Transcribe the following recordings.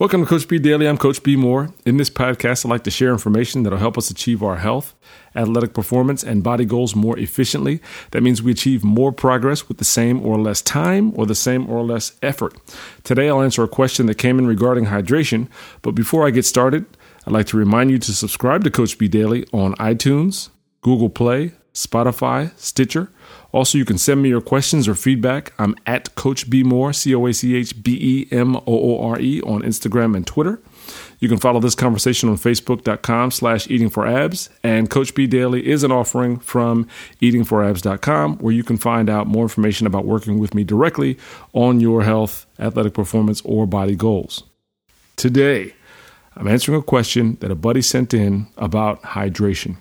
Welcome to Coach B Daily. I'm Coach B Moore. In this podcast, I'd like to share information that will help us achieve our health, athletic performance, and body goals more efficiently. That means we achieve more progress with the same or less time or the same or less effort. Today, I'll answer a question that came in regarding hydration. But before I get started, I'd like to remind you to subscribe to Coach B Daily on iTunes, Google Play, Spotify, Stitcher. Also, you can send me your questions or feedback. I'm at Coach B Moore, CoachBemoore on Instagram and Twitter. You can follow this conversation on Facebook.com/EatingforAbs. And Coach B Daily is an offering from EatingforAbs.com, where you can find out more information about working with me directly on your health, athletic performance, or body goals. Today, I'm answering a question that a buddy sent in about hydration.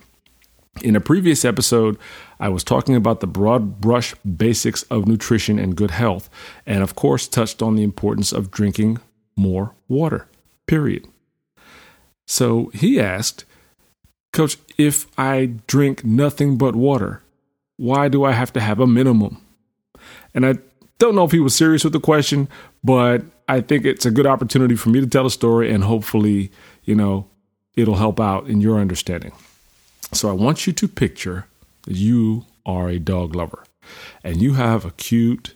In a previous episode, I was talking about the broad brush basics of nutrition and good health, and of course touched on the importance of drinking more water, period. So he asked, Coach, if I drink nothing but water, why do I have to have a minimum? And I don't know if he was serious with the question, but I think it's a good opportunity for me to tell a story, and hopefully, it'll help out in your understanding. So I want you to picture that you are a dog lover and you have a cute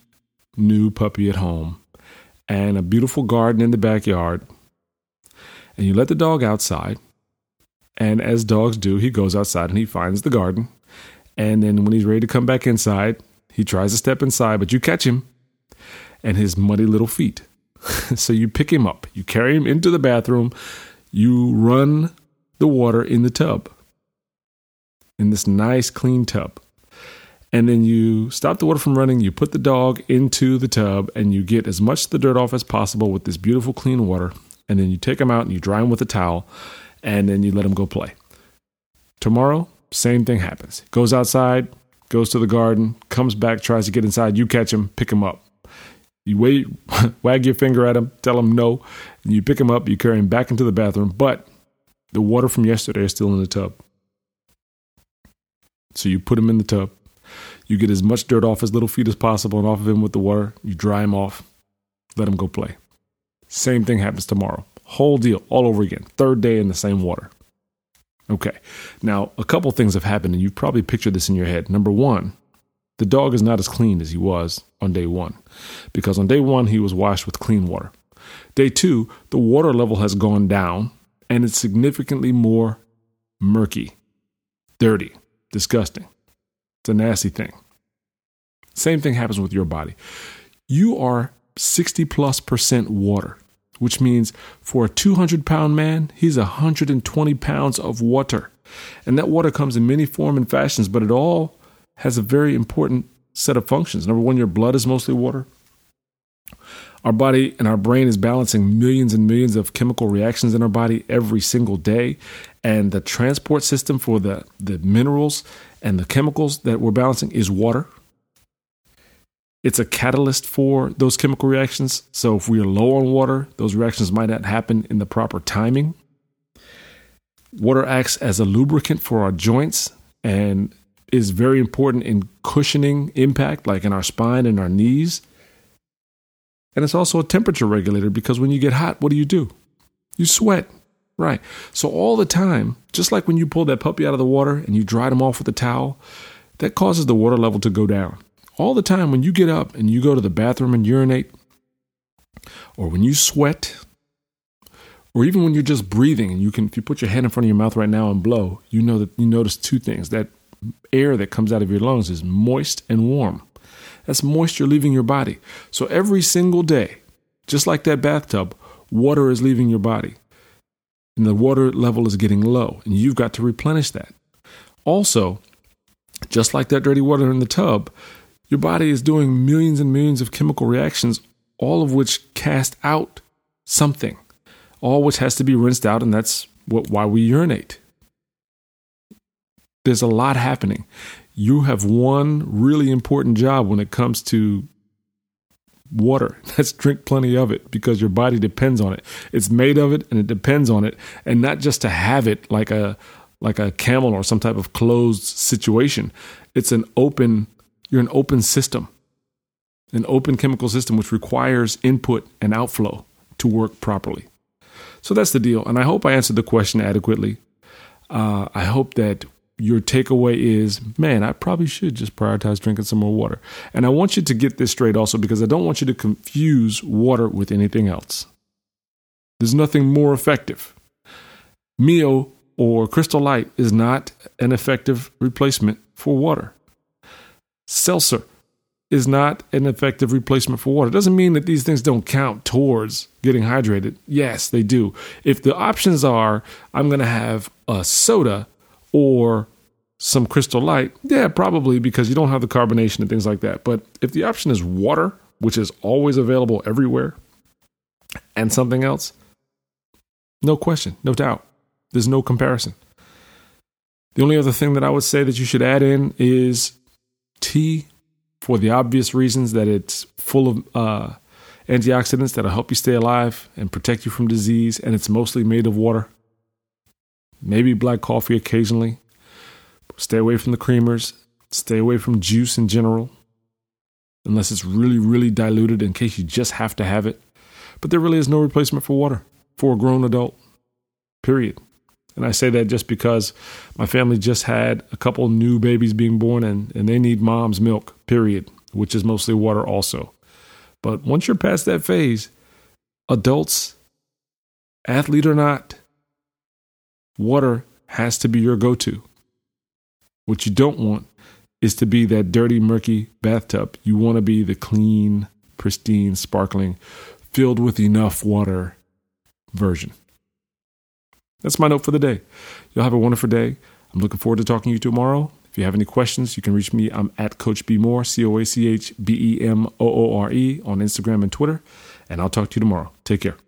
new puppy at home and a beautiful garden in the backyard, and you let the dog outside, and as dogs do, he goes outside and he finds the garden, and then when he's ready to come back inside, he tries to step inside, but you catch him and his muddy little feet. So you pick him up, you carry him into the bathroom, you run the water in the tub, in this nice clean tub. And then you stop the water from running, you put the dog into the tub, and you get as much of the dirt off as possible with this beautiful clean water. And then you take him out and you dry him with a towel, and then you let him go play. Tomorrow, same thing happens. Goes outside, goes to the garden, comes back, tries to get inside. You catch him, pick him up. You wag your finger at him, tell him no. And you pick him up, you carry him back into the bathroom, but the water from yesterday is still in the tub. So you put him in the tub, you get as much dirt off his little feet as possible and off of him with the water, you dry him off, let him go play. Same thing happens tomorrow. Whole deal, all over again. Third day in the same water. Okay, now a couple things have happened, and you've probably pictured this in your head. Number one, the dog is not as clean as he was on day one, because on day one, he was washed with clean water. Day two, the water level has gone down, and it's significantly more murky, dirty. Disgusting. It's a nasty thing. Same thing happens with your body. You are 60+% water, which means for a 200-pound man, he's 120 pounds of water. And that water comes in many forms and fashions, but it all has a very important set of functions. Number one, your blood is mostly water. Our body and our brain is balancing millions and millions of chemical reactions in our body every single day. And the transport system for the minerals and the chemicals that we're balancing is water. It's a catalyst for those chemical reactions. So if we are low on water, those reactions might not happen in the proper timing. Water acts as a lubricant for our joints and is very important in cushioning impact, like in our spine and our knees. And it's also a temperature regulator, because when you get hot, what do? You sweat, right? So all the time, just like when you pull that puppy out of the water and you dried him off with a towel, that causes the water level to go down. All the time when you get up and you go to the bathroom and urinate, or when you sweat, or even when you're just breathing, and if you put your hand in front of your mouth right now and blow, you know that you notice two things. That air that comes out of your lungs is moist and warm. That's moisture leaving your body. So every single day, just like that bathtub, water is leaving your body. And the water level is getting low, and you've got to replenish that. Also, just like that dirty water in the tub, your body is doing millions and millions of chemical reactions, all of which cast out something, all which has to be rinsed out, and that's why we urinate. There's a lot happening. You have one really important job when it comes to water. That's drink plenty of it, because your body depends on it. It's made of it and it depends on it. And not just to have it like a camel or some type of closed situation. It's you're an open system, an open chemical system, which requires input and outflow to work properly. So that's the deal. And I hope I answered the question adequately. I hope that your takeaway is, man, I probably should just prioritize drinking some more water. And I want you to get this straight also, because I don't want you to confuse water with anything else. There's nothing more effective. Mio or Crystal Light is not an effective replacement for water. Seltzer is not an effective replacement for water. It doesn't mean that these things don't count towards getting hydrated. Yes, they do. If the options are, I'm going to have a soda or some Crystal Light, yeah, probably, because you don't have the carbonation and things like that. But if the option is water, which is always available everywhere, and something else, no question, no doubt. There's no comparison. The only other thing that I would say that you should add in is tea, for the obvious reasons that it's full of antioxidants that'll help you stay alive and protect you from disease, and it's mostly made of water. Maybe black coffee occasionally. Stay away from the creamers. Stay away from juice in general, unless it's really, really diluted, in case you just have to have it. But there really is no replacement for water for a grown adult, period. And I say that just because my family just had a couple new babies being born, and they need mom's milk, period, which is mostly water also. But once you're past that phase, adults, athlete or not, water has to be your go-to. What you don't want is to be that dirty, murky bathtub. You want to be the clean, pristine, sparkling, filled with enough water version. That's my note for the day. You'll have a wonderful day. I'm looking forward to talking to you tomorrow. If you have any questions, you can reach me. I'm at Coach B Moore, COACHBEMOORE on Instagram and Twitter. And I'll talk to you tomorrow. Take care.